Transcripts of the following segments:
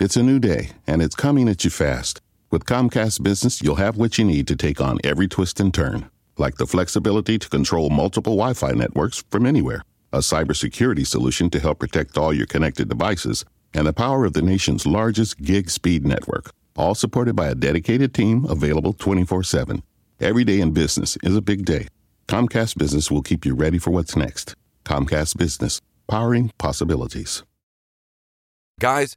It's a new day, and it's coming at you fast. With Comcast Business, you'll have what you need to take on every twist and turn, like the flexibility to control multiple Wi-Fi networks from anywhere, a cybersecurity solution to help protect all your connected devices, and the power of the nation's largest gig-speed network, all supported by a dedicated team available 24/7. Every day in business is a big day. Comcast Business will keep you ready for what's next. Comcast Business, powering possibilities. Guys,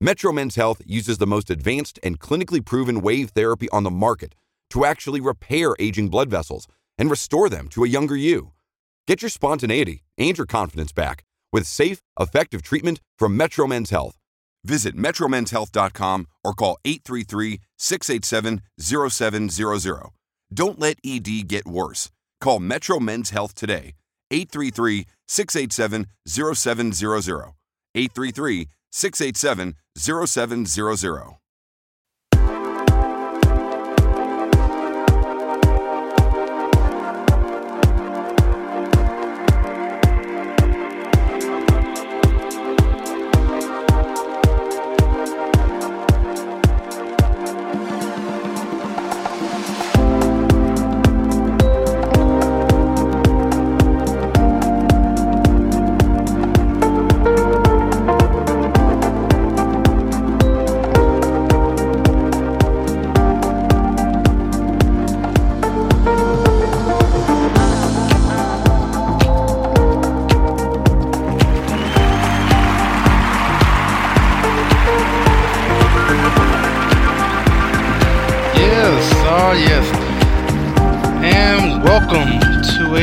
Metro Men's Health uses the most advanced and clinically proven wave therapy on the market to actually repair aging blood vessels and restore them to a younger you. Get your spontaneity and your confidence back with safe, effective treatment from Metro Men's Health. Visit metromenshealth.com or call 833-687-0700. Don't let ED get worse. Call Metro Men's Health today, 833-687-0700, 833-687-0700.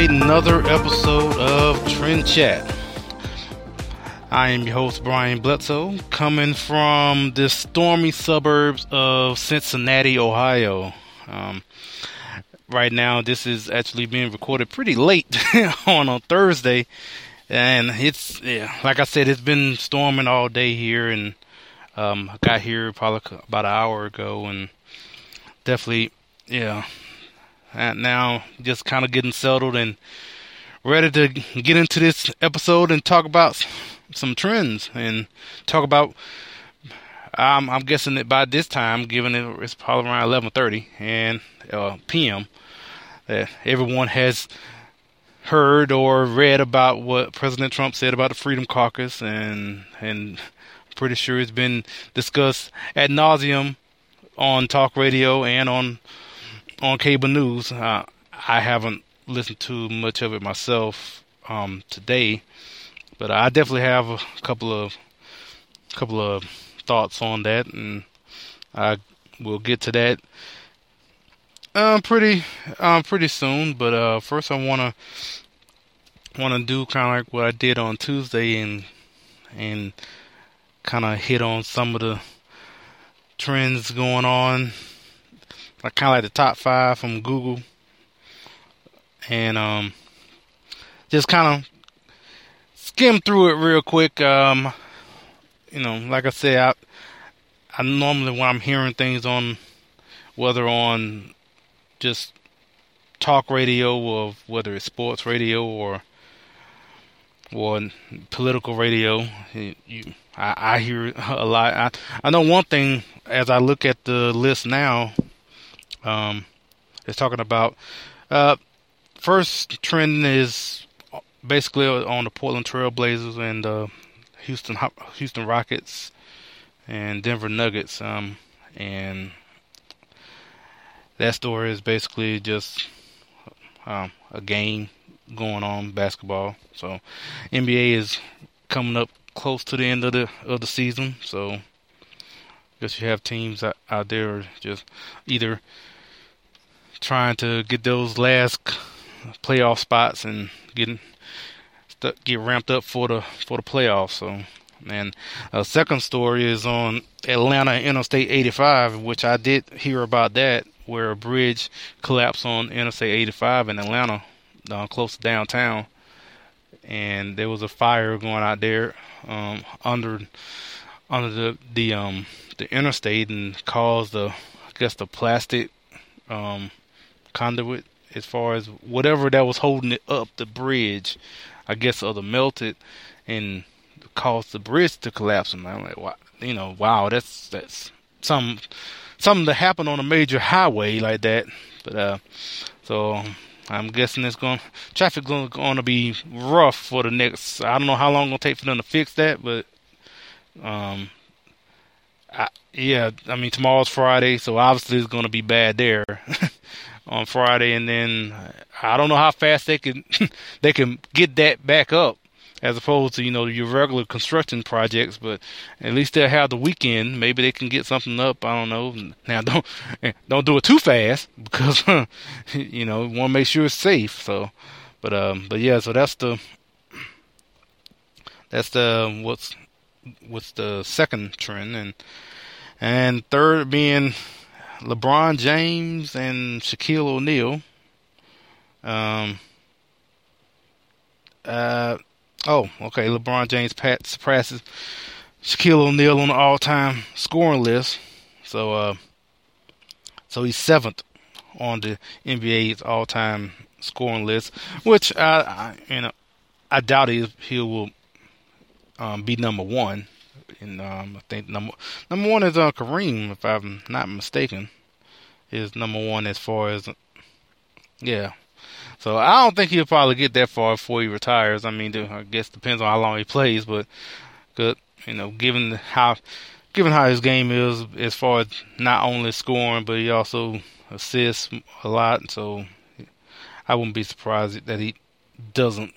Another episode of Trend Chat. I am your host, Brian Bledsoe, coming from the stormy suburbs of Cincinnati, Ohio. Right now, this is actually being recorded pretty late on a Thursday, and it's like I said, it's been storming all day here, and I got here probably about an hour ago, and definitely, and now just kind of getting settled and ready to get into this episode and talk about some trends and talk about, I'm guessing that by this time, given it's probably around 11:30 and p.m., that everyone has heard or read about what President Trump said about the Freedom Caucus, and I'm pretty sure it's been discussed ad nauseum on talk radio and on cable news. I haven't listened to much of it myself today, but I definitely have a couple of thoughts on that, and I will get to that pretty soon. But first, I wanna do kind of like what I did on Tuesday and kind of hit on some of the trends going on. I kind of like the top 5 from Google, and just kind of skim through it real quick. Like I said, I normally, when I'm hearing things on, whether on just talk radio or whether it's sports radio or political radio, I hear a lot. I know one thing as I look at the list now. It's talking about, first trend is basically on the Portland Trail Blazers and Houston Rockets and Denver Nuggets. And that story is basically just a game going on, basketball. So NBA is coming up close to the end of the season, so I guess you have teams out there just either trying to get those last playoff spots and get ramped up for the playoffs. So And a second story is on Atlanta Interstate 85, which I did hear about that, where a bridge collapsed on Interstate 85 in Atlanta, close to downtown. And there was a fire going out there under the interstate, and caused the plastic conduit, as far as whatever that was holding it up, the bridge, I guess, or the melted and caused the bridge to collapse. And I'm like, wow, that's something to happen on a major highway like that. But so I'm guessing traffic's going to be rough for the next, I don't know how long it's going to take for them to fix that, but tomorrow's Friday, so obviously it's going to be bad there on Friday. And then I don't know how fast they can get that back up, as opposed to, your regular construction projects, but at least they'll have the weekend. Maybe they can get something up. I don't know. Now, don't do it too fast, because we want to make sure it's safe. So, so that's the what's the second trend, and third being LeBron James and Shaquille O'Neal. LeBron James surpasses Shaquille O'Neal on the all-time scoring list. So, so he's seventh on the NBA's all-time scoring list, which I doubt he will be number one. And I think number one is Kareem, if I'm not mistaken, is number one as far as So I don't think he'll probably get that far before he retires. I mean, I guess it depends on how long he plays, but good, given how his game is, as far as not only scoring, but he also assists a lot. So I wouldn't be surprised that he doesn't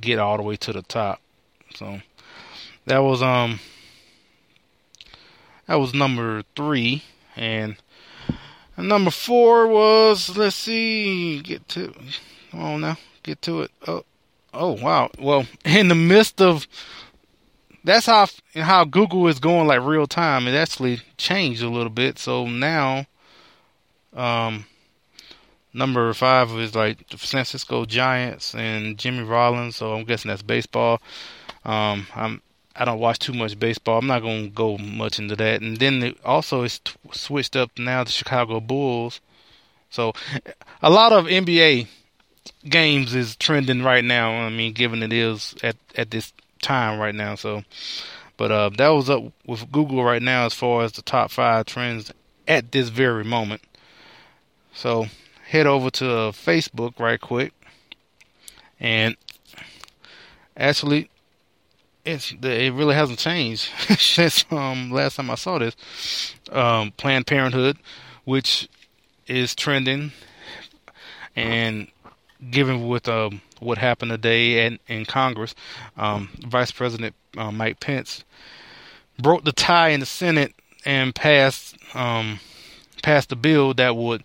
get all the way to the top. So that was number three. And number four was, get to it. Oh, wow. Well, in the midst of, that's how Google is going, like, real time. It actually changed a little bit. So now, number five is like the San Francisco Giants and Jimmy Rollins. So I'm guessing that's baseball. I don't watch too much baseball. I'm not going to go much into that. And then it's switched up now to Chicago Bulls. So a lot of NBA games is trending right now. I mean, given it is at this time right now. So, but that was up with Google right now as far as the top five trends at this very moment. So head over to Facebook right quick. And actually, it really hasn't changed since last time I saw this. Planned Parenthood, which is trending, and given with what happened today in Congress, Vice President Mike Pence broke the tie in the Senate and passed the bill that would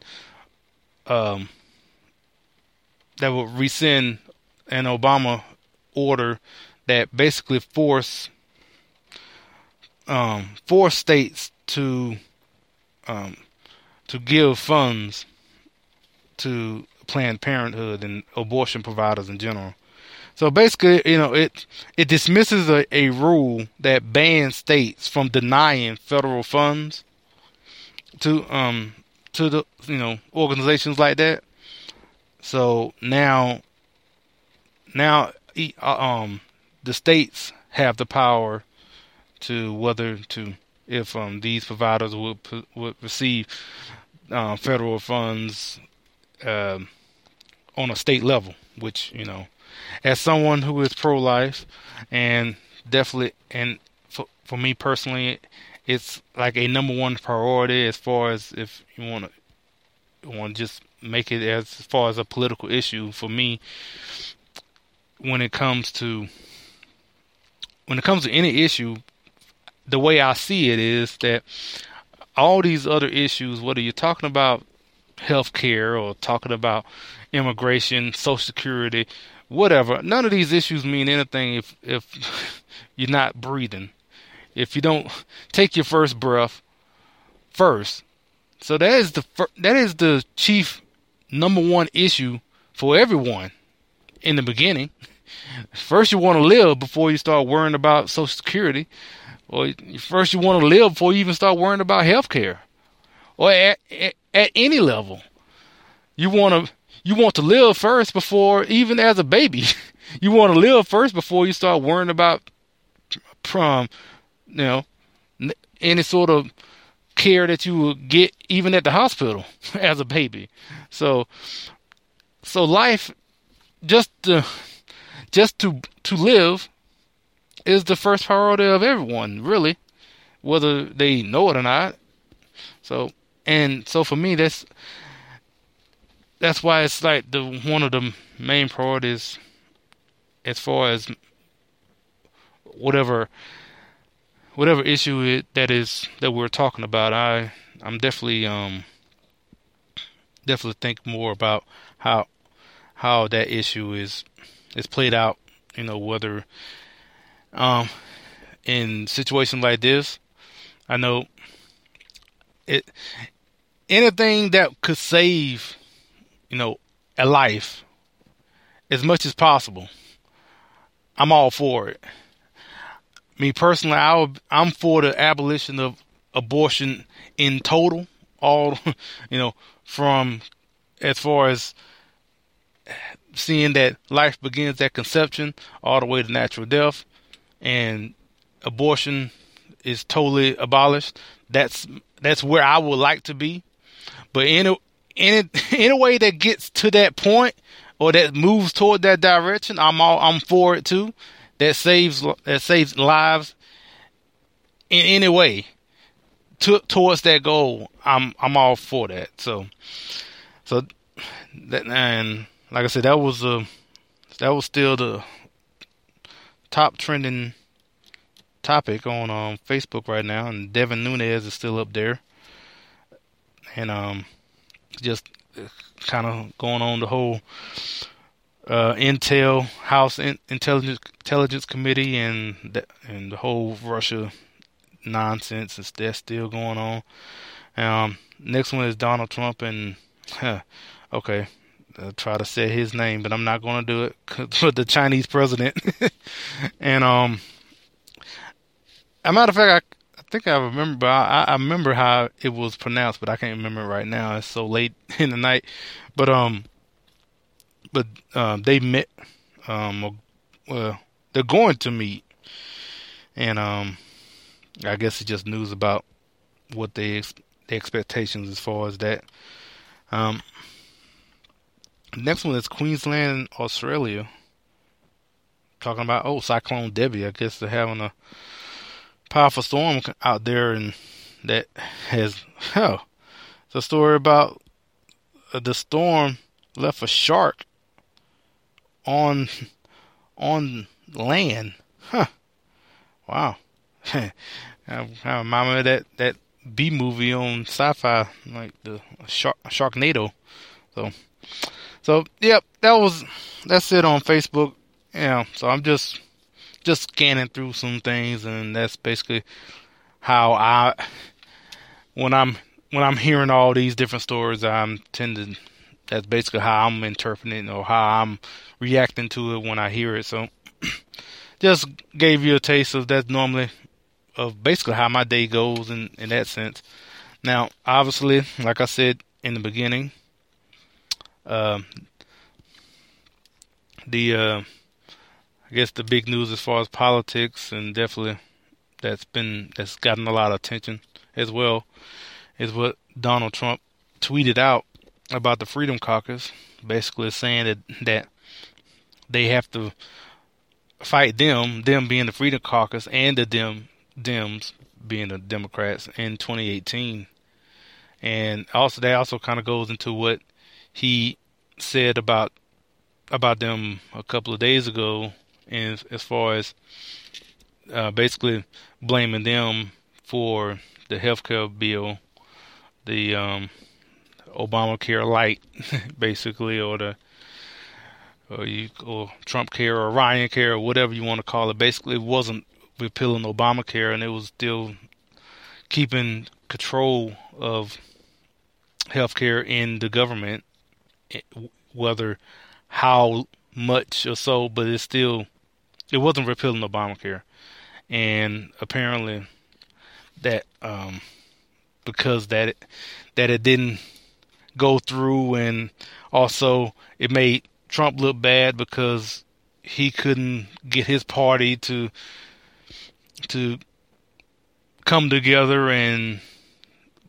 rescind an Obama order that basically force states to give funds to Planned Parenthood and abortion providers in general. So basically, it dismisses a rule that bans states from denying federal funds to the organizations like that. So now the states have the power to whether to, if these providers would receive federal funds on a state level, which, as someone who is pro-life, and definitely, and for me personally, it's like a number one priority as far as if you want to just make it as far as a political issue for me when it comes to. When it comes to any issue, the way I see it is that all these other issues, whether you're talking about healthcare or talking about immigration, Social Security, whatever. None of these issues mean anything if you're not breathing, if you don't take your first breath first. So that is the chief number one issue for everyone in the beginning. First, you want to live before you start worrying about Social Security, or first you want to live before you even start worrying about health care, or at any level. You want to live first before, even as a baby, you want to live first before you start worrying about any sort of care that you will get even at the hospital as a baby. So life, just to live is the first priority of everyone, really, whether they know it or not. So for me, that's why it's like one of the main priorities as far as whatever issue that we're talking about. I'm definitely think more about how that issue is played out, whether in situations like this. I know anything that could save a life as much as possible, I'm all for it. Me personally, I'm for the abolition of abortion in total, all, from as far as seeing that life begins at conception all the way to natural death, and abortion is totally abolished. That's where I would like to be. But any way that gets to that point or that moves toward that direction, I'm for it too. That saves lives in any way towards that goal. I'm all for that. So that, and like I said, that was still the top trending topic on Facebook right now, and Devin Nunes is still up there, and just kind of going on the whole Intel House Intelligence Committee and the whole Russia nonsense, and that's still going on. Next one is Donald Trump, and okay, I'll try to say his name, but I'm not going to do it, 'cause the Chinese president. And a matter of fact, I remember how it was pronounced, but I can't remember it right now. It's so late in the night. But they met. They're going to meet, and I guess it's just news about what the expectations as far as that. Next one is Queensland, Australia. Talking about Cyclone Debbie. I guess they're having a powerful storm out there, and that has it's a story about the storm left a shark on land. Wow. I remember that B movie on sci-fi, like the Sharknado. So yep, that's it on Facebook. So I'm just scanning through some things, and that's basically how I, when I'm hearing all these different stories, that's basically how I'm interpreting it, or how I'm reacting to it when I hear it. So just gave you a taste of that, normally, of basically how my day goes in that sense. Now, obviously, like I said in the beginning, I guess the big news as far as politics, and definitely that's gotten a lot of attention as well, is what Donald Trump tweeted out about the Freedom Caucus, basically saying that they have to fight them being the Freedom Caucus, and the Dems being the Democrats, in 2018. And also that also kind of goes into what he said about them a couple of days ago, and as far as basically blaming them for the healthcare bill, the Obamacare light, basically, or or Trump Care or Ryan Care or whatever you want to call it. Basically, it wasn't repealing Obamacare, and it was still keeping control of healthcare in the government, whether how much or so, but it's still, it wasn't repealing Obamacare. And apparently that because that it didn't go through, and also it made Trump look bad because he couldn't get his party to come together and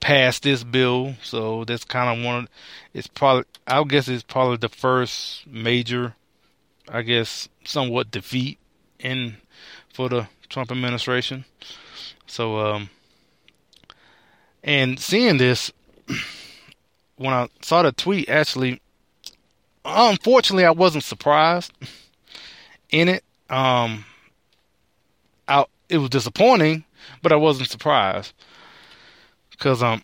pass this bill. So that's kind of one of, it's probably, I guess it's probably the first major, I guess, somewhat defeat in for the Trump administration. So, and seeing this, when I saw the tweet, actually, unfortunately, I wasn't surprised in it. It was disappointing, but I wasn't surprised because, kind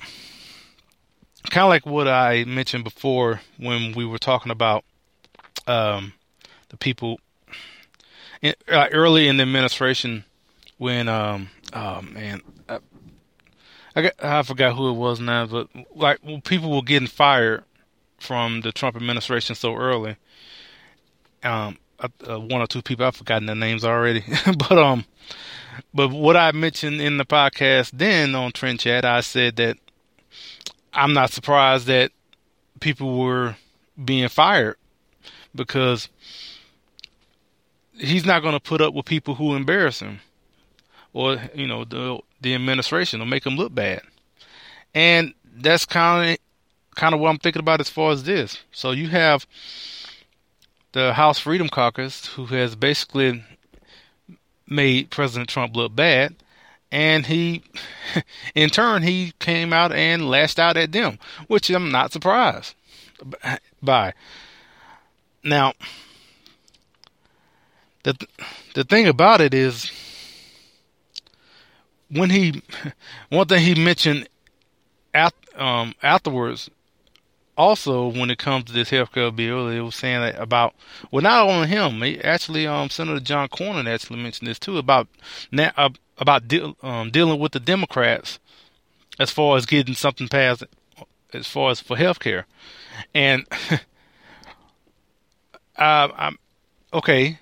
of like what I mentioned before when we were talking about, the people early in the administration when, I forgot who it was now, but like, well, people were getting fired from the Trump administration so early. One or two people, I've forgotten their names already, but what I mentioned in the podcast then on Trend Chat, I said that I'm not surprised that people were being fired because he's not going to put up with people who embarrass him, or, you know, the administration will make them look bad. And that's kind of what I'm thinking about as far as this. So you have the House Freedom Caucus, who has basically made President Trump look bad, and he, in turn, he came out and lashed out at them, which I'm not surprised by. Now, the thing about it is, one thing he mentioned afterwards, also when it comes to this healthcare bill, it was saying that about, well, not only him, he actually, Senator John Cornyn actually mentioned this too about dealing with the Democrats as far as getting something passed as far as for healthcare, and I'm okay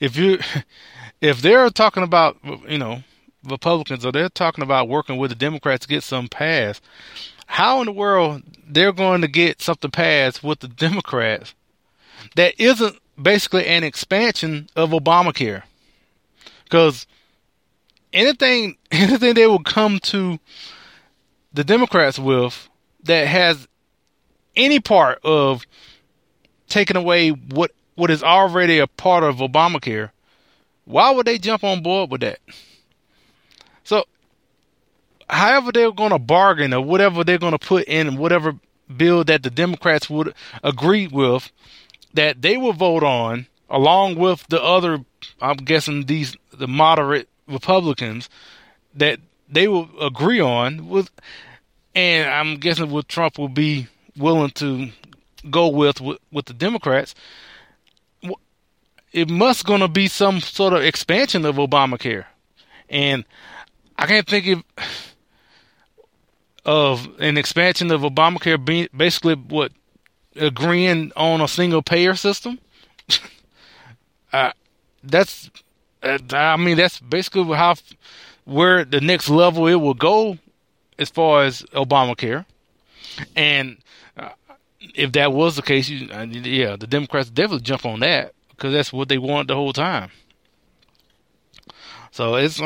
if they're talking about, you know, Republicans, or they're talking about working with the Democrats to get something passed, how in the world they're going to get something passed with the Democrats that isn't basically an expansion of Obamacare? Because anything they will come to the Democrats with that has any part of taking away what is already a part of Obamacare, why would they jump on board with that? So, however they're going to bargain or whatever they're going to put in whatever bill that the Democrats would agree with, that they will vote on along with the other, I'm guessing the moderate Republicans that they will agree on with, and I'm guessing what Trump will be willing to go with the Democrats. It must going to be some sort of expansion of Obamacare. And I can't think of an expansion of Obamacare being basically agreeing on a single payer system. That's basically where the next level it will go as far as Obamacare. And if that was the case, the Democrats definitely jump on that because that's what they wanted the whole time. So it's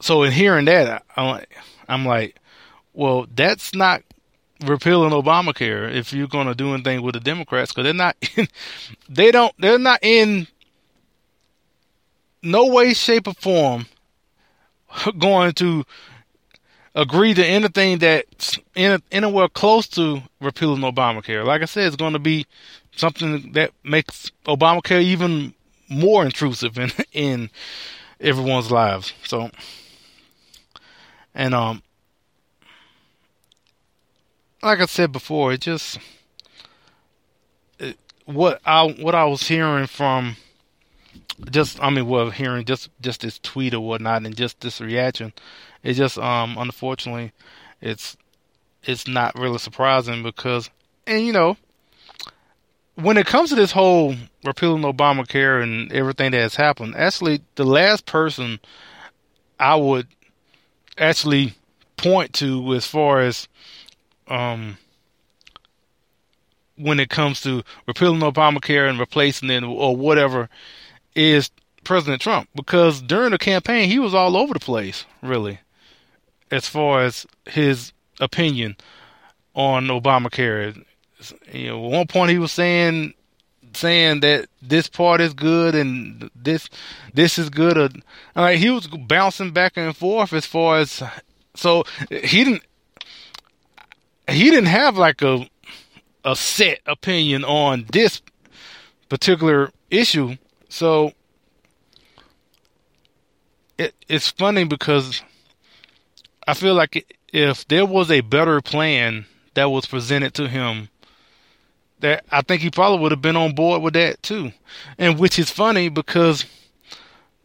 So in hearing that, I'm like, well, that's not repealing Obamacare if you're going to do anything with the Democrats, because they're not in no way, shape, or form going to agree to anything that's anywhere close to repealing Obamacare. Like I said, it's going to be something that makes Obamacare even more intrusive in everyone's lives. So, and like I said before, what I was hearing from just this tweet or whatnot, and just this reaction, it just unfortunately it's not really surprising, because, and you know, when it comes to this whole repealing Obamacare and everything that has happened, actually the last person I would actually point to as far as when it comes to repealing Obamacare and replacing it or whatever is President Trump, because during the campaign he was all over the place, really, as far as his opinion on Obamacare. You know, at one point he was saying that this part is good and this is good, or like he was bouncing back and forth as far as, so he didn't have like a set opinion on this particular issue. So it's funny, because I feel like if there was a better plan that was presented to him, that I think he probably would have been on board with that too. And which is funny, because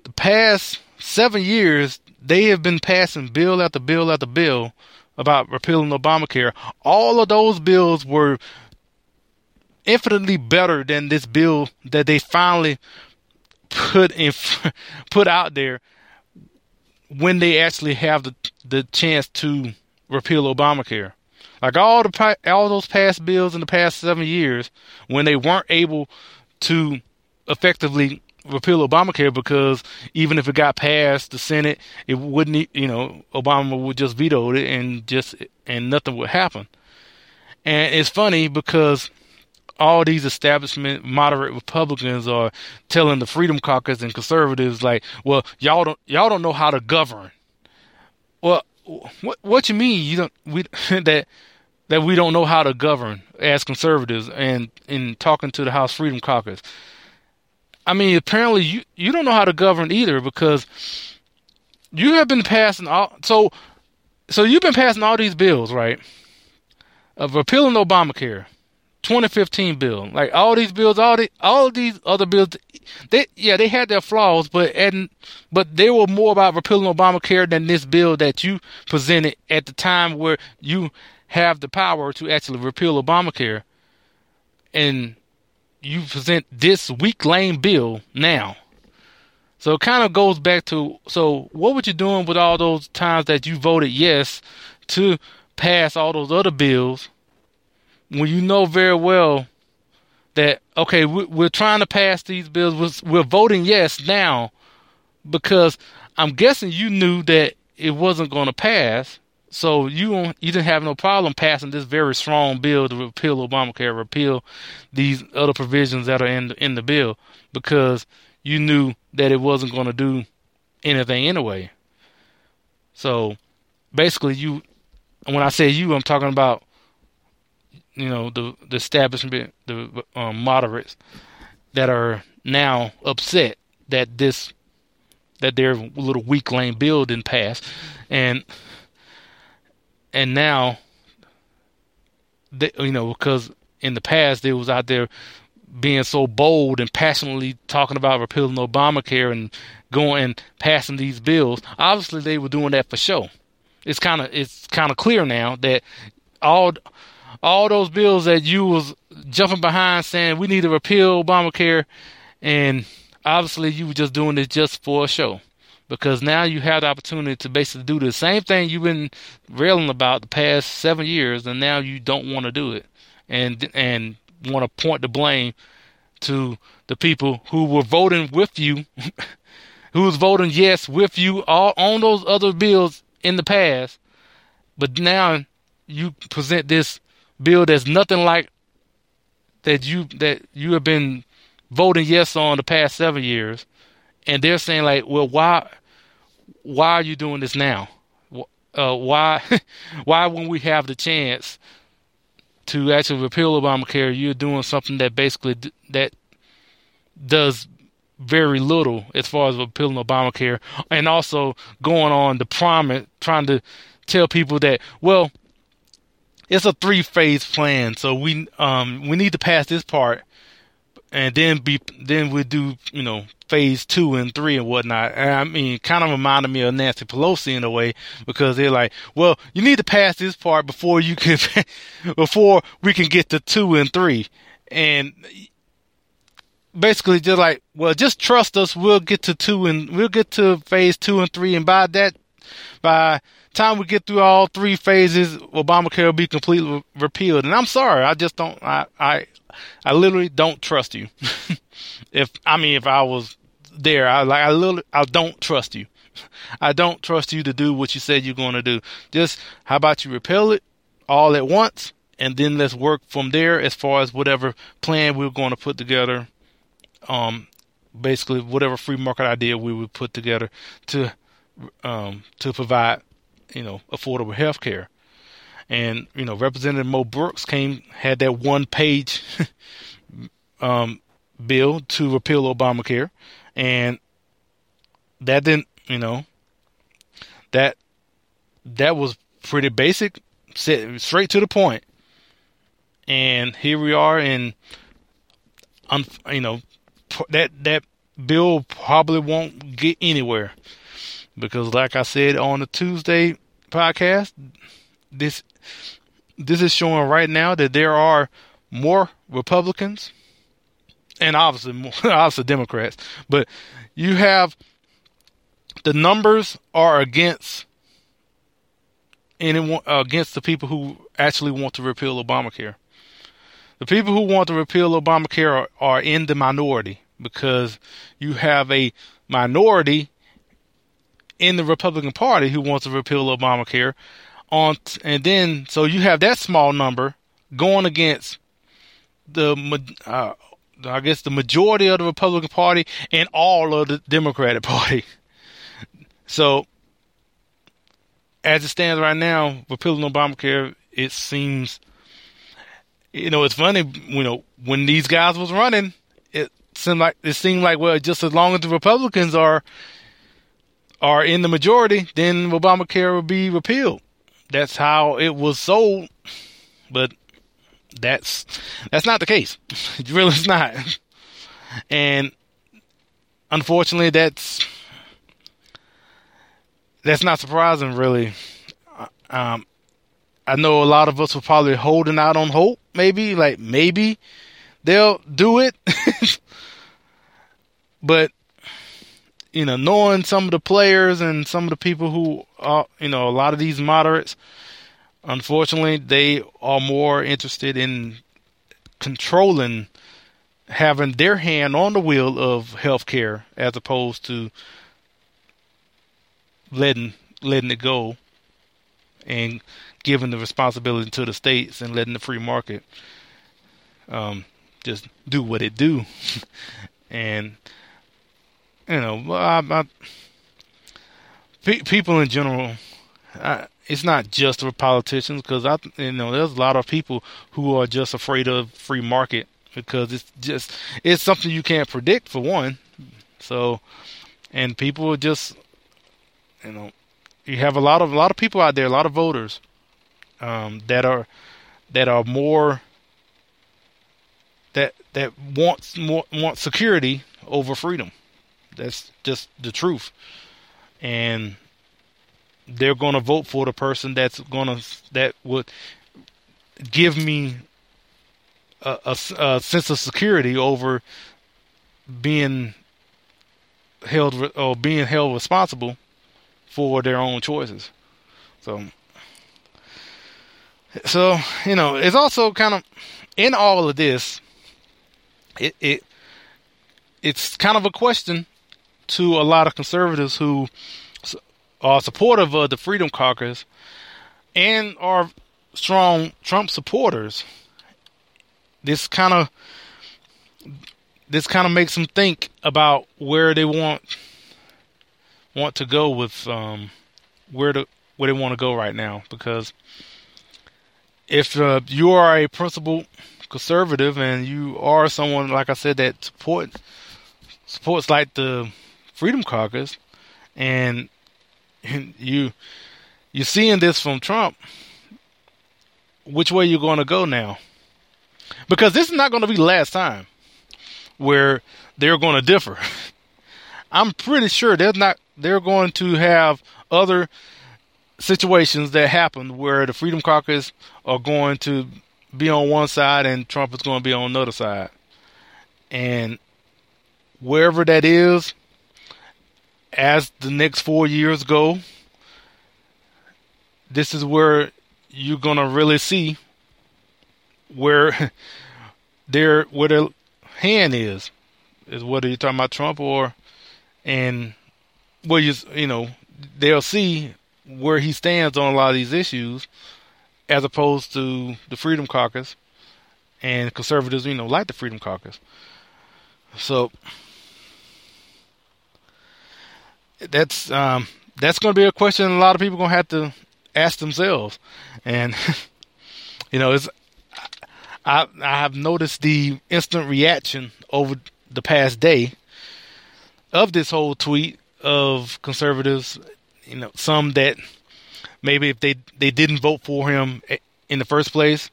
the past 7 years they have been passing bill after bill after bill about repealing Obamacare. All of those bills were infinitely better than this bill that they finally put out there when they actually have the chance to repeal Obamacare. Like all those past bills in the past 7 years, when they weren't able to effectively repeal Obamacare, because even if it got past the Senate, it wouldn't, you know, Obama would just veto it and nothing would happen. And it's funny, because all these establishment moderate Republicans are telling the Freedom Caucus and conservatives, like, well, y'all don't know how to govern. Well, what you mean that we don't know how to govern as conservatives? And in talking to the House Freedom Caucus, I mean, apparently you don't know how to govern either, because you have been passing so you've been passing all these bills, right, of repealing Obamacare, 2015 bill, like all these bills, all these other bills, they had their flaws, but they were more about repealing Obamacare than this bill that you presented at the time where you have the power to actually repeal Obamacare, and you present this weak lame bill now. So it kind of goes back to, so what were you doing with all those times that you voted yes to pass all those other bills, when you know very well that, okay, we're trying to pass these bills, we're voting yes now, because I'm guessing you knew that it wasn't going to pass, so you didn't have no problem passing this very strong bill to repeal Obamacare, repeal these other provisions that are in the bill, because you knew that it wasn't going to do anything anyway. So basically, when I say you, I'm talking about, you know, the establishment, the moderates that are now upset that their little weak lane bill didn't pass, and now they, you know, because in the past they was out there being so bold and passionately talking about repealing Obamacare and going and passing these bills. Obviously, they were doing that for show. It's kind of clear now that all those bills that you was jumping behind saying we need to repeal Obamacare, and obviously you were just doing it just for a show, because now you have the opportunity to basically do the same thing you've been railing about the past 7 years, and now you don't want to do it and want to point the blame to the people who were voting with you, who was voting yes with you all on those other bills in the past, but now you present this bill that's nothing like that you have been voting yes on the past 7 years, and they're saying, like, well, why are you doing this now? Why when we have the chance to actually repeal Obamacare, you're doing something that basically that does very little as far as repealing Obamacare, and also going on the promise, trying to tell people that, well, it's a 3-phase plan, so we need to pass this part and then we do, you know, phase 2 and 3 and whatnot. And I mean, kind of reminded me of Nancy Pelosi in a way, because they're like, well, you need to pass this part before you can, before we can get to 2 and 3. And basically just like, well, just trust us. We'll get to 2 and we'll get to phase 2 and 3. And by that, by time we get through all 3 phases, Obamacare will be completely repealed. And I'm sorry. I just don't, I literally don't trust you. If I was there, I don't trust you. I don't trust you to do what you said you're going to do. Just how about you repeal it all at once, and then let's work from there as far as whatever plan we're going to put together. Basically whatever free market idea we would put together to provide, you know, affordable health care. And, you know, Representative Mo Brooks had that 1-page bill to repeal Obamacare, and that didn't, you know, that was pretty basic, straight to the point. And here we are, and you know, that bill probably won't get anywhere because, like I said on the Tuesday podcast, this is showing right now that there are more Republicans and obviously Democrats, but you have the numbers are against anyone, against the people who actually want to repeal Obamacare. The people who want to repeal Obamacare are in the minority, because you have a minority in the Republican Party who wants to repeal Obamacare. And then, so you have that small number going against the majority of the Republican Party and all of the Democratic Party. So as it stands right now, repealing Obamacare, it seems, you know, it's funny, you know, when these guys was running, it seemed like, well, just as long as the Republicans are in the majority, then Obamacare will be repealed. That's how it was sold, but that's not the case. It really is not. And unfortunately, that's not surprising, really. I know a lot of us were probably holding out on hope. Maybe they'll do it. But, you know, knowing some of the players and some of the people who are, you know, a lot of these moderates, unfortunately, they are more interested in controlling, having their hand on the wheel of healthcare as opposed to letting it go and giving the responsibility to the states and letting the free market just do what it do. And, you know, people in general, it's not just for politicians, because there's a lot of people who are just afraid of free market because it's something you can't predict, for one. So, and people are just, you know, you have a lot of people out there, a lot of voters that are more that want security over freedom. That's just the truth. And they're going to vote for the person that would give me a sense of security over being held responsible for their own choices. So, you know, it's also kind of, in all of this, it's kind of a question to a lot of conservatives who are supportive of the Freedom Caucus and are strong Trump supporters. This kind of makes them think about where they want to go with where they want to go right now, because if you are a principled conservative and you are someone, like I said, that supports like the Freedom Caucus, and you're seeing this from Trump, which way you're going to go now? Because this is not going to be the last time. where they're going to differ. I'm pretty sure they're going to have other situations that happen where the Freedom Caucus are going to be on one side and Trump is going to be on the other side. And wherever that is, as the next 4 years go, this is where you're going to really see where their hand is whether you're talking about Trump or, and where they'll see where he stands on a lot of these issues as opposed to the Freedom Caucus and conservatives, like the Freedom Caucus. So that's going to be a question a lot of people are going to have to ask themselves. And, I have noticed the instant reaction over the past day of this whole tweet of conservatives, some that maybe if they didn't vote for him in the first place,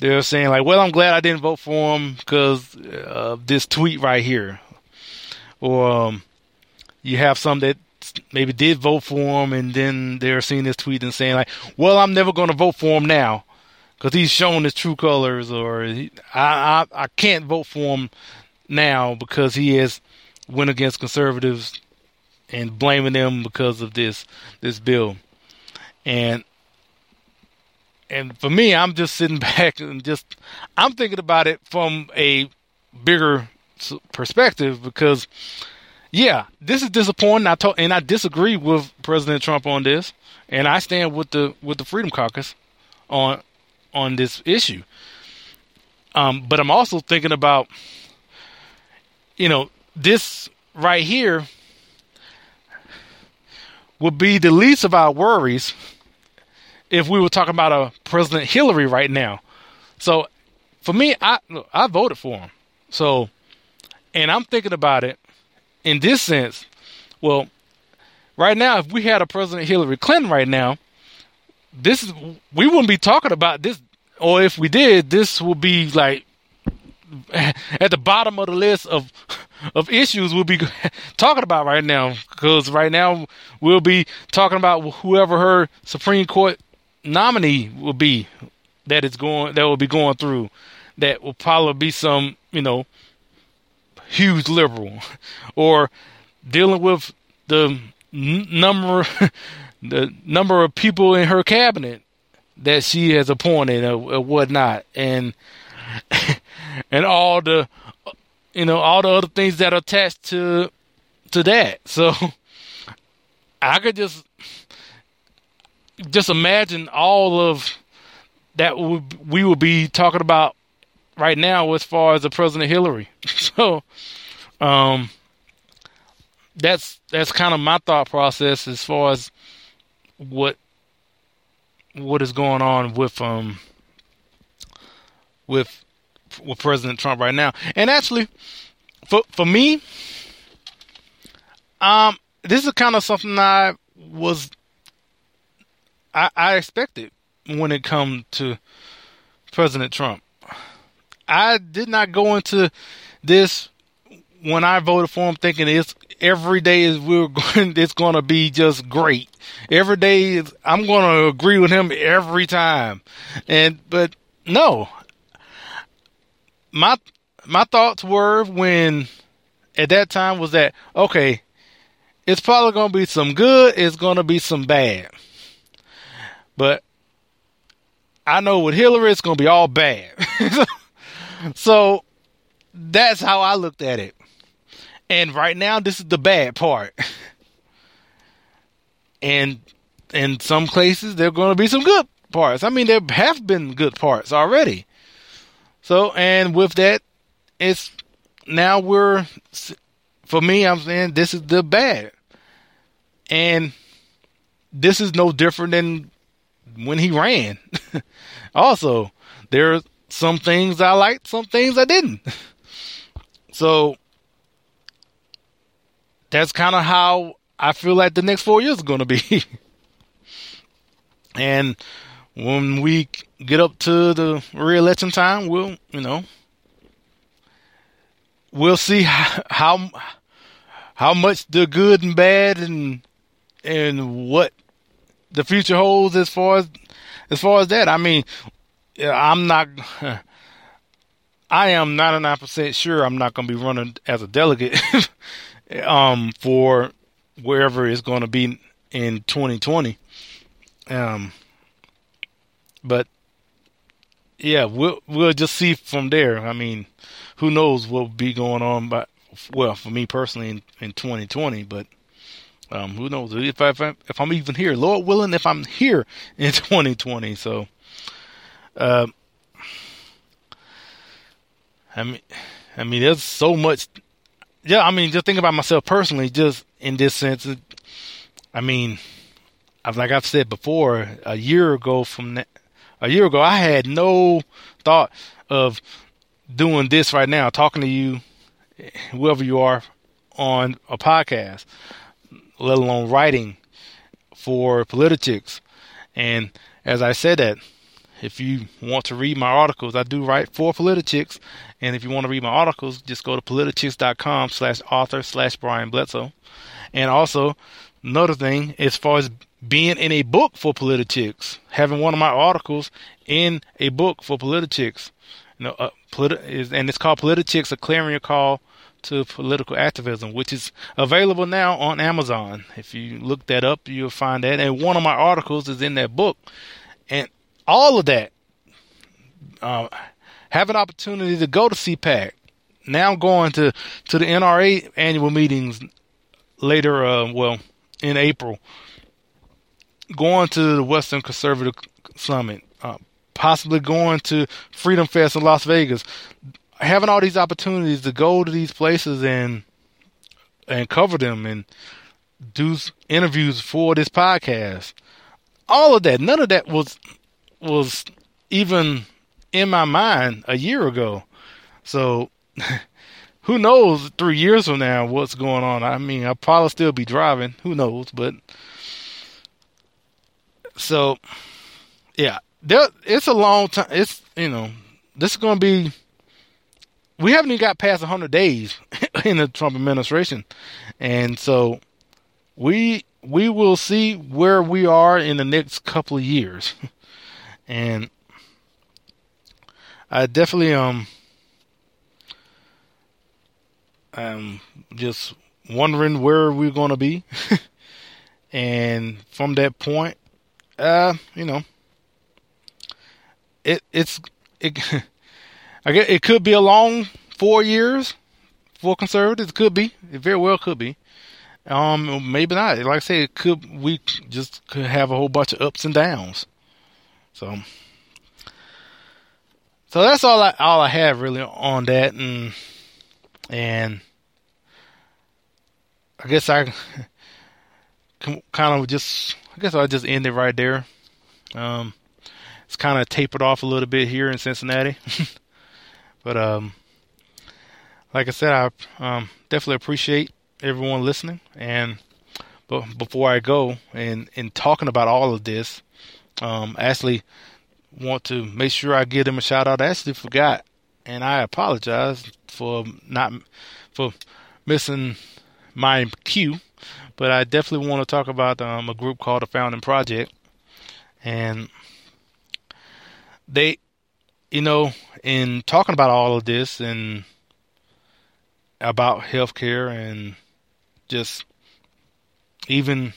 they're saying like, well, I'm glad I didn't vote for him because of this tweet right here. Or you have some that maybe did vote for him and then they're seeing this tweet and saying like, well, I'm never going to vote for him now because he's shown his true colors, or I can't vote for him now because he has went against conservatives and blaming them because of this bill. And for me, I'm just sitting back and I'm thinking about it from a bigger perspective because, yeah, this is disappointing. I disagree with President Trump on this, and I stand with the Freedom Caucus on this issue. But I'm also thinking about, this right here would be the least of our worries if we were talking about a President Hillary right now. So for me, I voted for him. So, and I'm thinking about it in this sense. Well, right now, if we had a President Hillary Clinton right now, we wouldn't be talking about this, or if we did, this would be like at the bottom of the list of issues we'll be talking about right now, because right now we'll be talking about whoever her Supreme Court nominee will be that will be going through. That will probably be some, huge liberal, or dealing with the number of people in her cabinet that she has appointed or whatnot, and all the. All the other things that are attached to that. So I could just imagine all of that we will be talking about right now as far as the President Hillary. So that's kind of my thought process as far as what is going on with President Trump right now. And actually for me, this is kind of something I expected when it come to President Trump. I did not go into this when I voted for him thinking it's going to be just great. Every day I'm going to agree with him every time. But no, My thoughts were at that time was that, okay, it's probably going to be some good, it's going to be some bad. But I know with Hillary, it's going to be all bad. So that's how I looked at it. And right now, this is the bad part. And in some places, there are going to be some good parts. I mean, there have been good parts already. So, and with that, it's now for me, I'm saying this is the bad. And this is no different than when he ran. Also, there are some things I liked, some things I didn't. So that's kind of how I feel like the next 4 years are going to be. And when we get up to the re-election time, we'll we'll see how much the good and bad and what the future holds as far as that. I mean, I am 99% sure I'm not going to be running as a delegate for wherever it's going to be in 2020. But yeah, we'll just see from there. I mean, who knows what will be going on? But well, for me personally, in 2020, but who knows if I'm even here? Lord willing, if I'm here in 2020. So, I mean, there's so much. Yeah, I mean, just thinking about myself personally, just in this sense. I mean, like I've said before, a year ago, I had no thought of doing this right now, talking to you, whoever you are, on a podcast, let alone writing for Politichicks. And as I said that, if you want to read my articles, I do write for Politichicks. And if you want to read my articles, just go to politichicks.com/author/Brian Bledsoe. And also, another thing, as far as being in a book for Politichicks, having one of my articles in a book for Politichicks, you know, and it's called Politichicks: A Clarion Call to Political Activism, which is available now on Amazon. If you look that up, you'll find that. And one of my articles is in that book, and all of that. Have an opportunity to go to CPAC. Now I'm going to the NRA annual meetings later. In April. Going to the Western Conservative Summit, possibly going to Freedom Fest in Las Vegas, having all these opportunities to go to these places and cover them and do interviews for this podcast. All of that, none of that was even in my mind a year ago. So who knows 3 years from now what's going on? I mean, I'll probably still be driving. Who knows? But so, yeah, it's a long time. It's, you know, this is going to be, we haven't even got past 100 days in the Trump administration. And so we will see where we are in the next couple of years. And I definitely, I'm just wondering where we're going to be. And from that point, you know, it's I guess it could be a long 4 years for conservatives. It could be. It very well could be. Maybe not. Like I said, it could. We just could have a whole bunch of ups and downs. So that's all I have really on that, and I guess I kind of just. I guess I'll just end it right there. It's kind of tapered off a little bit here in Cincinnati. But like I said, I definitely appreciate everyone listening. And but before I go and talking about all of this, Ashley, want to make sure I give them a shout out. I actually forgot, and I apologize for missing my cue. But I definitely want to talk about a group called The Founding Project. And they, you know, in talking about all of this and about healthcare and just even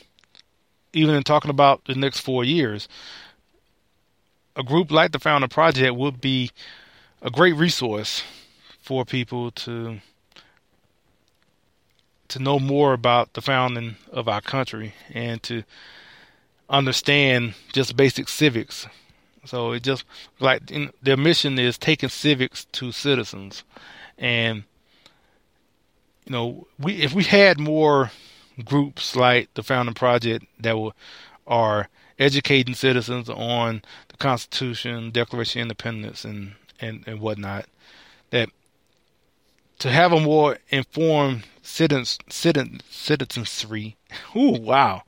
in talking about the next 4 years, a group like The Founding Project would be a great resource for people to know more about the founding of our country and to understand just basic civics. So it just like their mission is taking civics to citizens. And, you know, if we had more groups like the Founding Project that are educating citizens on the Constitution, Declaration of Independence and whatnot, that to have a more informed citizenry. Ooh, wow.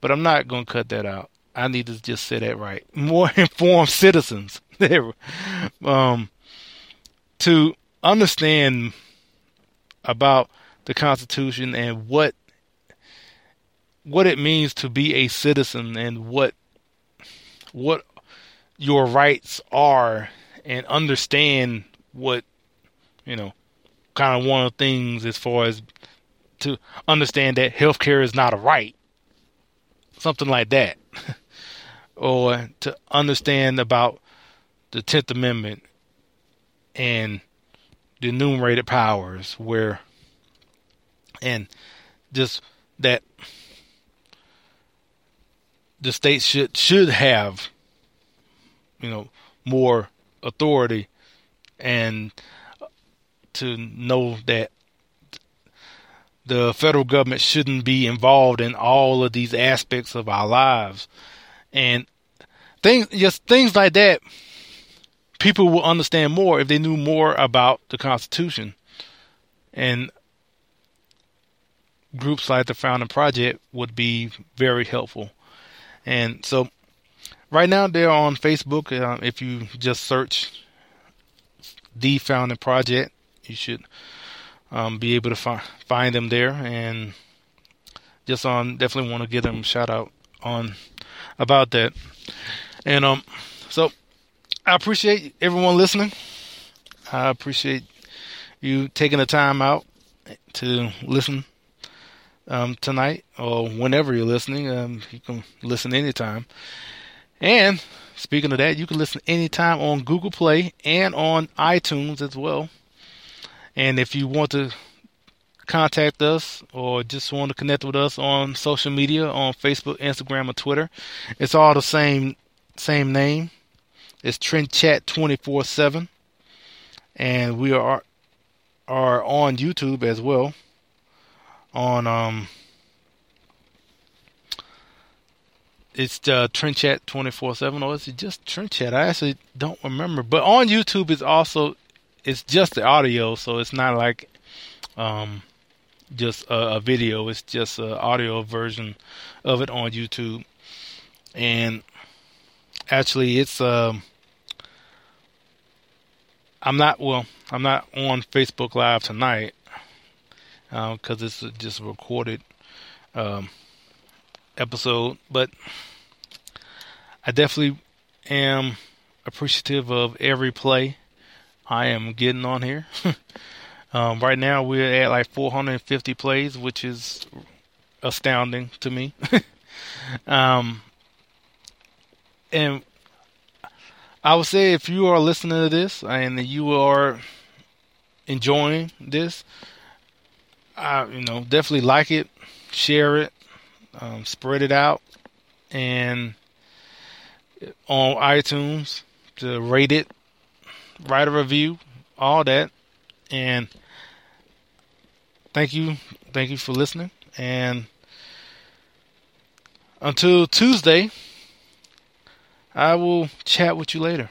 But I'm not going to cut that out. I need to just say that right. More informed citizens. To understand about the Constitution and what it means to be a citizen and what your rights are, and understand what, you know, kind of one of the things as far as to understand that healthcare is not a right, something like that, or to understand about the 10th Amendment and the enumerated powers, where, and just that the state should have, you know, more authority, and to know that the federal government shouldn't be involved in all of these aspects of our lives, and things like that. People will understand more if they knew more about the Constitution, and groups like the Founding Project would be very helpful. And so right now they're on Facebook. If you just search The Founding Project, you should be able to find them there. And just definitely want to give them a shout out on about that. And so I appreciate everyone listening. I appreciate you taking the time out to listen tonight, or whenever you're listening. You can listen anytime. And speaking of that, you can listen anytime on Google Play and on iTunes as well. And if you want to contact us or just want to connect with us on social media, on Facebook, Instagram, or Twitter, it's all the same name. It's Trend Chat 24/7. And we are on YouTube as well. On it's Trend Chat 24/7, or is it just Trend Chat? I actually don't remember. But on YouTube, it's just the audio, so it's not like just a video. It's just an audio version of it on YouTube. And actually, it's I'm not on Facebook Live tonight because it's just a recorded episode, but I definitely am appreciative of every play I am getting on here. Right now we're at like 450 plays, which is astounding to me. And I would say, if you are listening to this and you are enjoying this, definitely like it, share it, spread it out, and on iTunes to rate it, write a review, all that. And thank you for listening. And until Tuesday, I will chat with you later.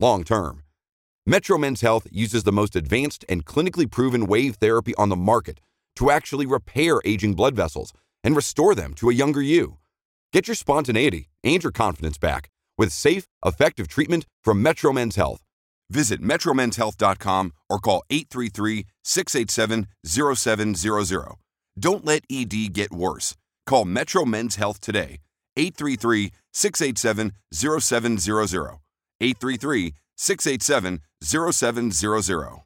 long term. Metro Men's Health uses the most advanced and clinically proven wave therapy on the market to actually repair aging blood vessels and restore them to a younger you. Get your spontaneity and your confidence back with safe, effective treatment from Metro Men's Health. Visit metromenshealth.com or call 833-687-0700. Don't let ED get worse. Call Metro Men's Health today, 833-687-0700, 833-687-0700.